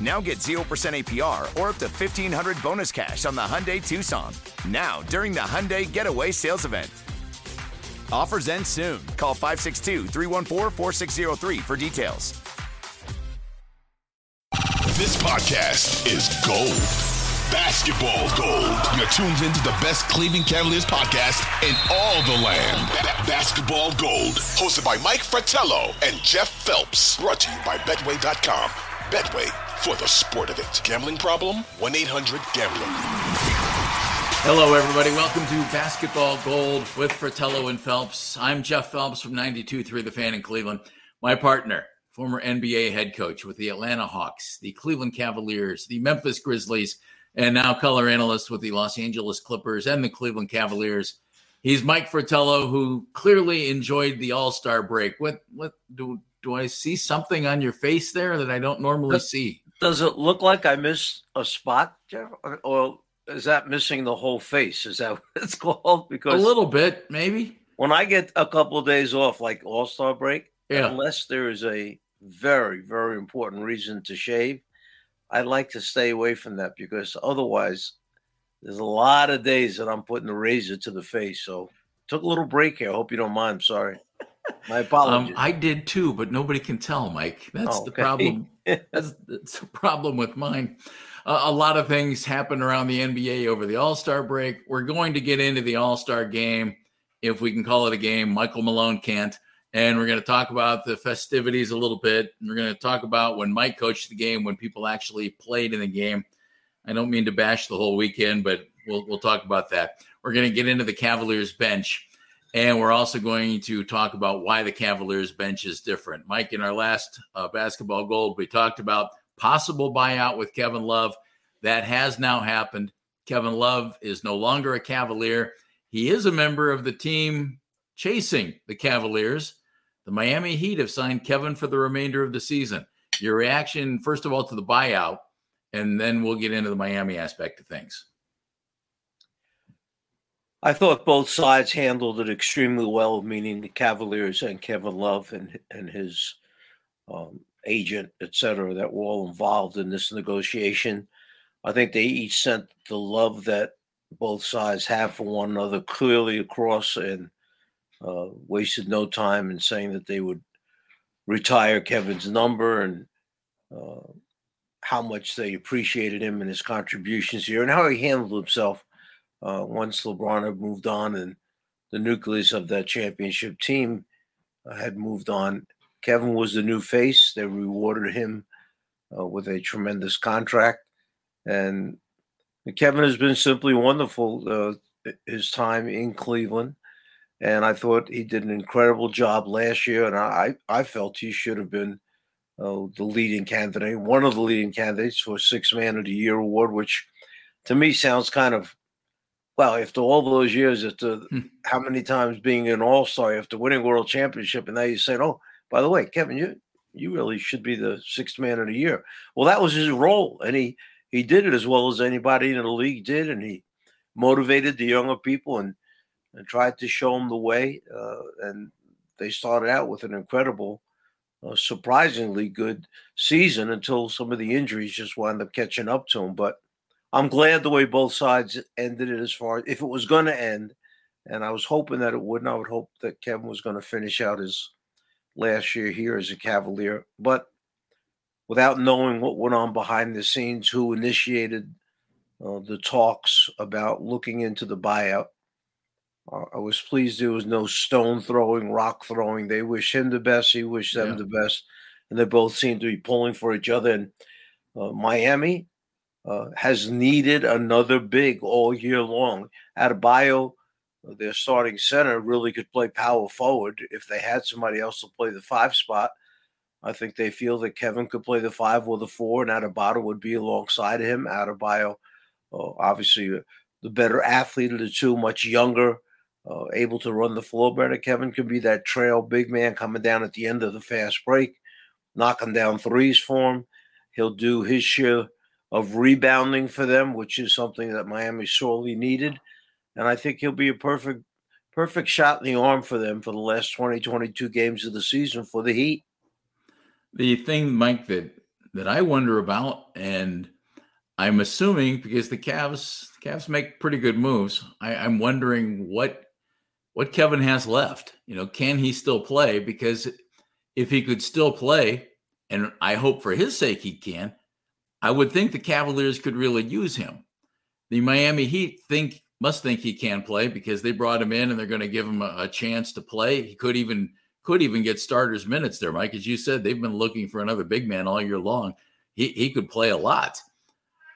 Now get 0% APR or up to $1,500 bonus cash on the Hyundai Tucson. Now, during the Hyundai Getaway Sales Event. Offers end soon. Call 562-314-4603 for details. This podcast is gold. Basketball gold. You're tuned into the best Cleveland Cavaliers podcast in all the land. Basketball gold. Hosted by Mike Fratello and Jeff Phelps. Brought to you by Betway.com. Betway, for the sport of it. Gambling problem? 1-800-GAMBLER. Hello, everybody. Welcome to Basketball Gold with Fratello and Phelps. I'm Jeff Phelps from 92.3 The Fan in Cleveland. My partner, former NBA head coach with the Atlanta Hawks, the Cleveland Cavaliers, the Memphis Grizzlies, and now color analyst with the Los Angeles Clippers and the Cleveland Cavaliers. He's Mike Fratello, who clearly enjoyed the All-Star break. Do I see something on your face there that I don't normally see? Does it look like I missed a spot, Jeff? Or is that missing the whole face? Is that what it's called? Because a little bit, maybe. When I get a couple of days off, like All-Star break, unless there is a very, very important reason to shave, I like to stay away from that because otherwise there's a lot of days that I'm putting the razor to the face. So took a little break here. I hope you don't mind. I'm sorry. My apologies. I did too, but nobody can tell, Mike. That's the problem. That's the problem with mine. A lot of things happen around the NBA over the All-Star break. We're going to get into the All-Star game, if we can call it a game. Michael Malone can't. And we're going to talk about the festivities a little bit. And we're going to talk about when Mike coached the game, when people actually played in the game. I don't mean to bash the whole weekend, but we'll talk about that. We're going to get into the Cavaliers bench. And we're also going to talk about why the Cavaliers bench is different. Mike, in our last Basketball Gold, we talked about possible buyout with Kevin Love. That has now happened. Kevin Love is no longer a Cavalier. He is a member of the team chasing the Cavaliers. The Miami Heat have signed Kevin for the remainder of the season. Your reaction, first of all, to the buyout, and then we'll get into the Miami aspect of things. I thought both sides handled it extremely well, meaning the Cavaliers and Kevin Love and his agent, et cetera, that were all involved in this negotiation. I think they each sent the love that both sides have for one another clearly across and wasted no time in saying that they would retire Kevin's number and how much they appreciated him and his contributions here and how he handled himself. Once LeBron had moved on and the nucleus of that championship team had moved on, Kevin was the new face. They rewarded him with a tremendous contract. And Kevin has been simply wonderful his time in Cleveland. And I thought he did an incredible job last year. And I felt he should have been the leading candidate, one of the leading candidates for Sixth Man of the Year award, which to me sounds kind of, well, after all those years, after how many times being an all-star, after winning world championship, and now you said, oh, by the way, Kevin, you really should be the Sixth Man of the Year. Well, that was his role, and he did it as well as anybody in the league did, and he motivated the younger people and tried to show them the way, and they started out with an incredible, surprisingly good season until some of the injuries just wound up catching up to him. But I'm glad the way both sides ended it, as far as if it was going to end, and I was hoping that it wouldn't. I would hope that Kevin was going to finish out his last year here as a Cavalier, but without knowing what went on behind the scenes, who initiated the talks about looking into the buyout, I was pleased there was no stone throwing, rock throwing. They wish him the best. He wished them the best. And they both seem to be pulling for each other. And Miami has needed another big all year long. Adebayo, their starting center, really could play power forward if they had somebody else to play the five spot. I think they feel that Kevin could play the five or the four, and Adebayo would be alongside him. Adebayo, obviously the better athlete of the two, much younger, able to run the floor better. Kevin could be that trail big man coming down at the end of the fast break, knocking down threes for him. He'll do his share of rebounding for them, which is something that Miami sorely needed. And I think he'll be a perfect shot in the arm for them for the last 22 games of the season for the Heat. The thing, Mike, that I wonder about, and I'm assuming because the Cavs make pretty good moves, I'm wondering what Kevin has left. You know, can he still play? Because if he could still play, and I hope for his sake he can, I would think the Cavaliers could really use him. The Miami Heat must think he can play because they brought him in and they're going to give him a chance to play. He could even get starters minutes there, Mike. As you said, they've been looking for another big man all year long. He could play a lot.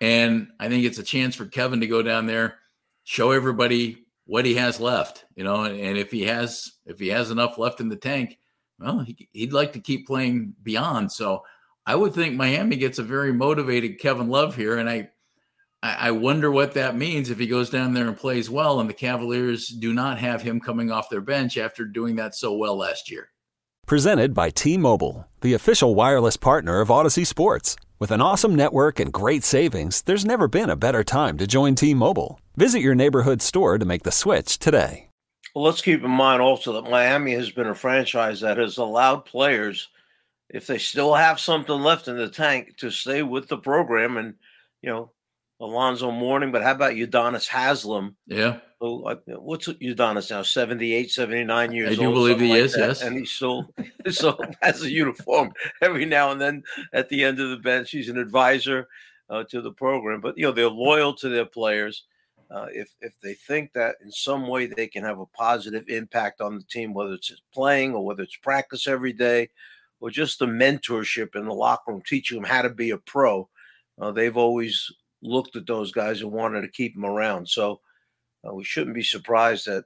And I think it's a chance for Kevin to go down there, show everybody what he has left, you know, and if he has enough left in the tank, well, he'd like to keep playing beyond. So I would think Miami gets a very motivated Kevin Love here. And I wonder what that means if he goes down there and plays well and the Cavaliers do not have him coming off their bench after doing that so well last year. Presented by T-Mobile, the official wireless partner of Odyssey Sports. With an awesome network and great savings, there's never been a better time to join T-Mobile. Visit your neighborhood store to make the switch today. Well, let's keep in mind also that Miami has been a franchise that has allowed players, if they still have something left in the tank, to stay with the program. And, you know, Alonzo Mourning, but how about Udonis Haslam? Yeah. What's Udonis now, 78, 79 years old? I do believe he is, yes. And he still has a uniform every now and then at the end of the bench. He's an advisor to the program. But, you know, they're loyal to their players. If they think that in some way they can have a positive impact on the team, whether it's playing or whether it's practice every day or just the mentorship in the locker room, teaching them how to be a pro, they've always looked at those guys and wanted to keep them around. So, we shouldn't be surprised that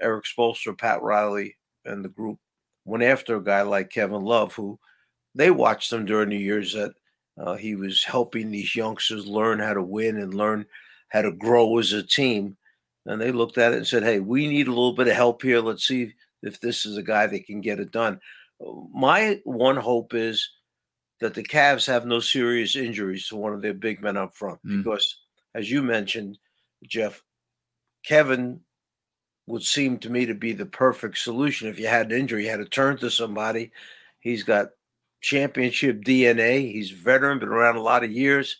Eric Spoelstra, Pat Riley, and the group went after a guy like Kevin Love, who they watched him during the years that he was helping these youngsters learn how to win and learn how to grow as a team. And they looked at it and said, hey, we need a little bit of help here. Let's see if this is a guy that can get it done. My one hope is that the Cavs have no serious injuries to one of their big men up front because, as you mentioned, Jeff, Kevin would seem to me to be the perfect solution. If you had an injury, you had to turn to somebody. He's got championship DNA. He's veteran, been around a lot of years.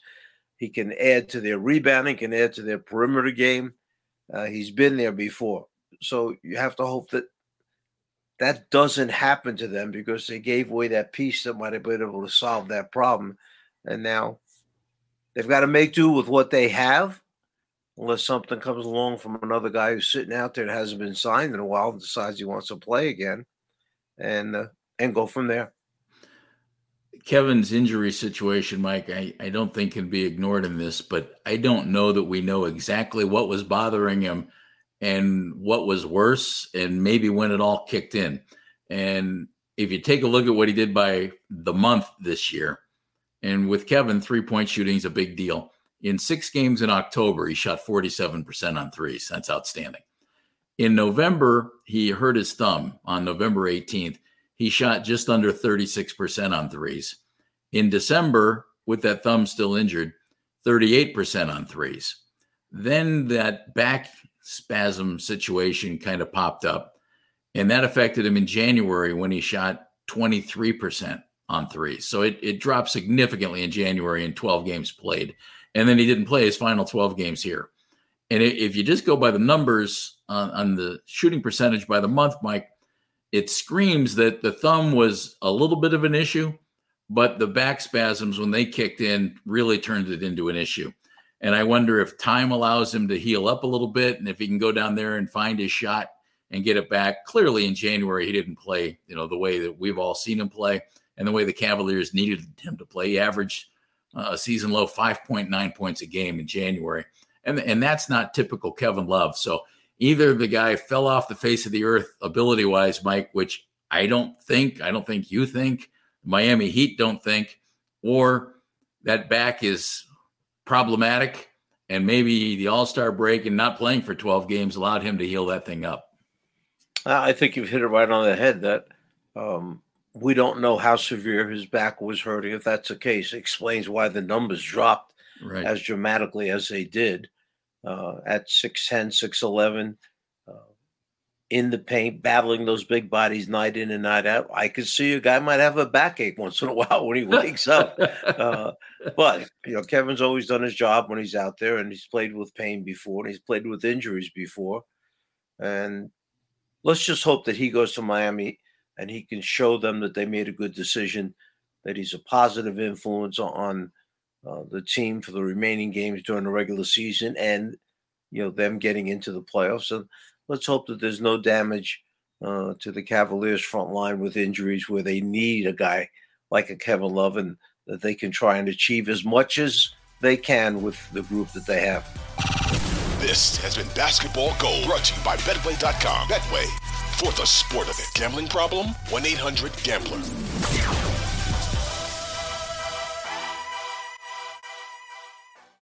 He can add to their rebounding, can add to their perimeter game. He's been there before. So you have to hope that that doesn't happen to them because they gave away that piece that might have been able to solve that problem. And now they've got to make do with what they have. Unless something comes along from another guy who's sitting out there that hasn't been signed in a while and decides he wants to play again and go from there. Kevin's injury situation, Mike, I don't think can be ignored in this, but I don't know that we know exactly what was bothering him and what was worse and maybe when it all kicked in. And if you take a look at what he did by the month this year, and with Kevin, three-point shooting is a big deal. In 6 games in October, he shot 47% on threes. That's outstanding. In November, he hurt his thumb on November 18th. He shot just under 36% on threes. In December, with that thumb still injured, 38% on threes. Then that back spasm situation kind of popped up, and that affected him in January when he shot 23% on threes. So it dropped significantly in January in 12 games played. And then he didn't play his final 12 games here. And if you just go by the numbers on the shooting percentage by the month, Mike, it screams that the thumb was a little bit of an issue, but the back spasms, when they kicked in, really turned it into an issue. And I wonder if time allows him to heal up a little bit, and if he can go down there and find his shot and get it back. Clearly in January, he didn't play, the way that we've all seen him play and the way the Cavaliers needed him to play. He averaged a season low 5.9 points a game in January. And that's not typical Kevin Love. So either the guy fell off the face of the earth ability-wise, Mike, which I don't think you think, Miami Heat don't think, or that back is problematic, and maybe the All-Star break and not playing for 12 games allowed him to heal that thing up. I think you've hit it right on the head that we don't know how severe his back was hurting. If that's the case, it explains why the numbers dropped as dramatically as they did at 6'10", 6'11", in the paint, battling those big bodies night in and night out. I could see a guy might have a backache once in a while when he wakes up. But, Kevin's always done his job when he's out there, and he's played with pain before, and he's played with injuries before. And let's just hope that he goes to Miami and he can show them that they made a good decision, that he's a positive influence on the team for the remaining games during the regular season and, them getting into the playoffs. And let's hope that there's no damage to the Cavaliers' front line with injuries where they need a guy like a Kevin Love, and that they can try and achieve as much as they can with the group that they have. This has been Basketball Gold, brought to you by Betway.com. Betway, for the sport of it. Gambling problem? 1-800-GAMBLER.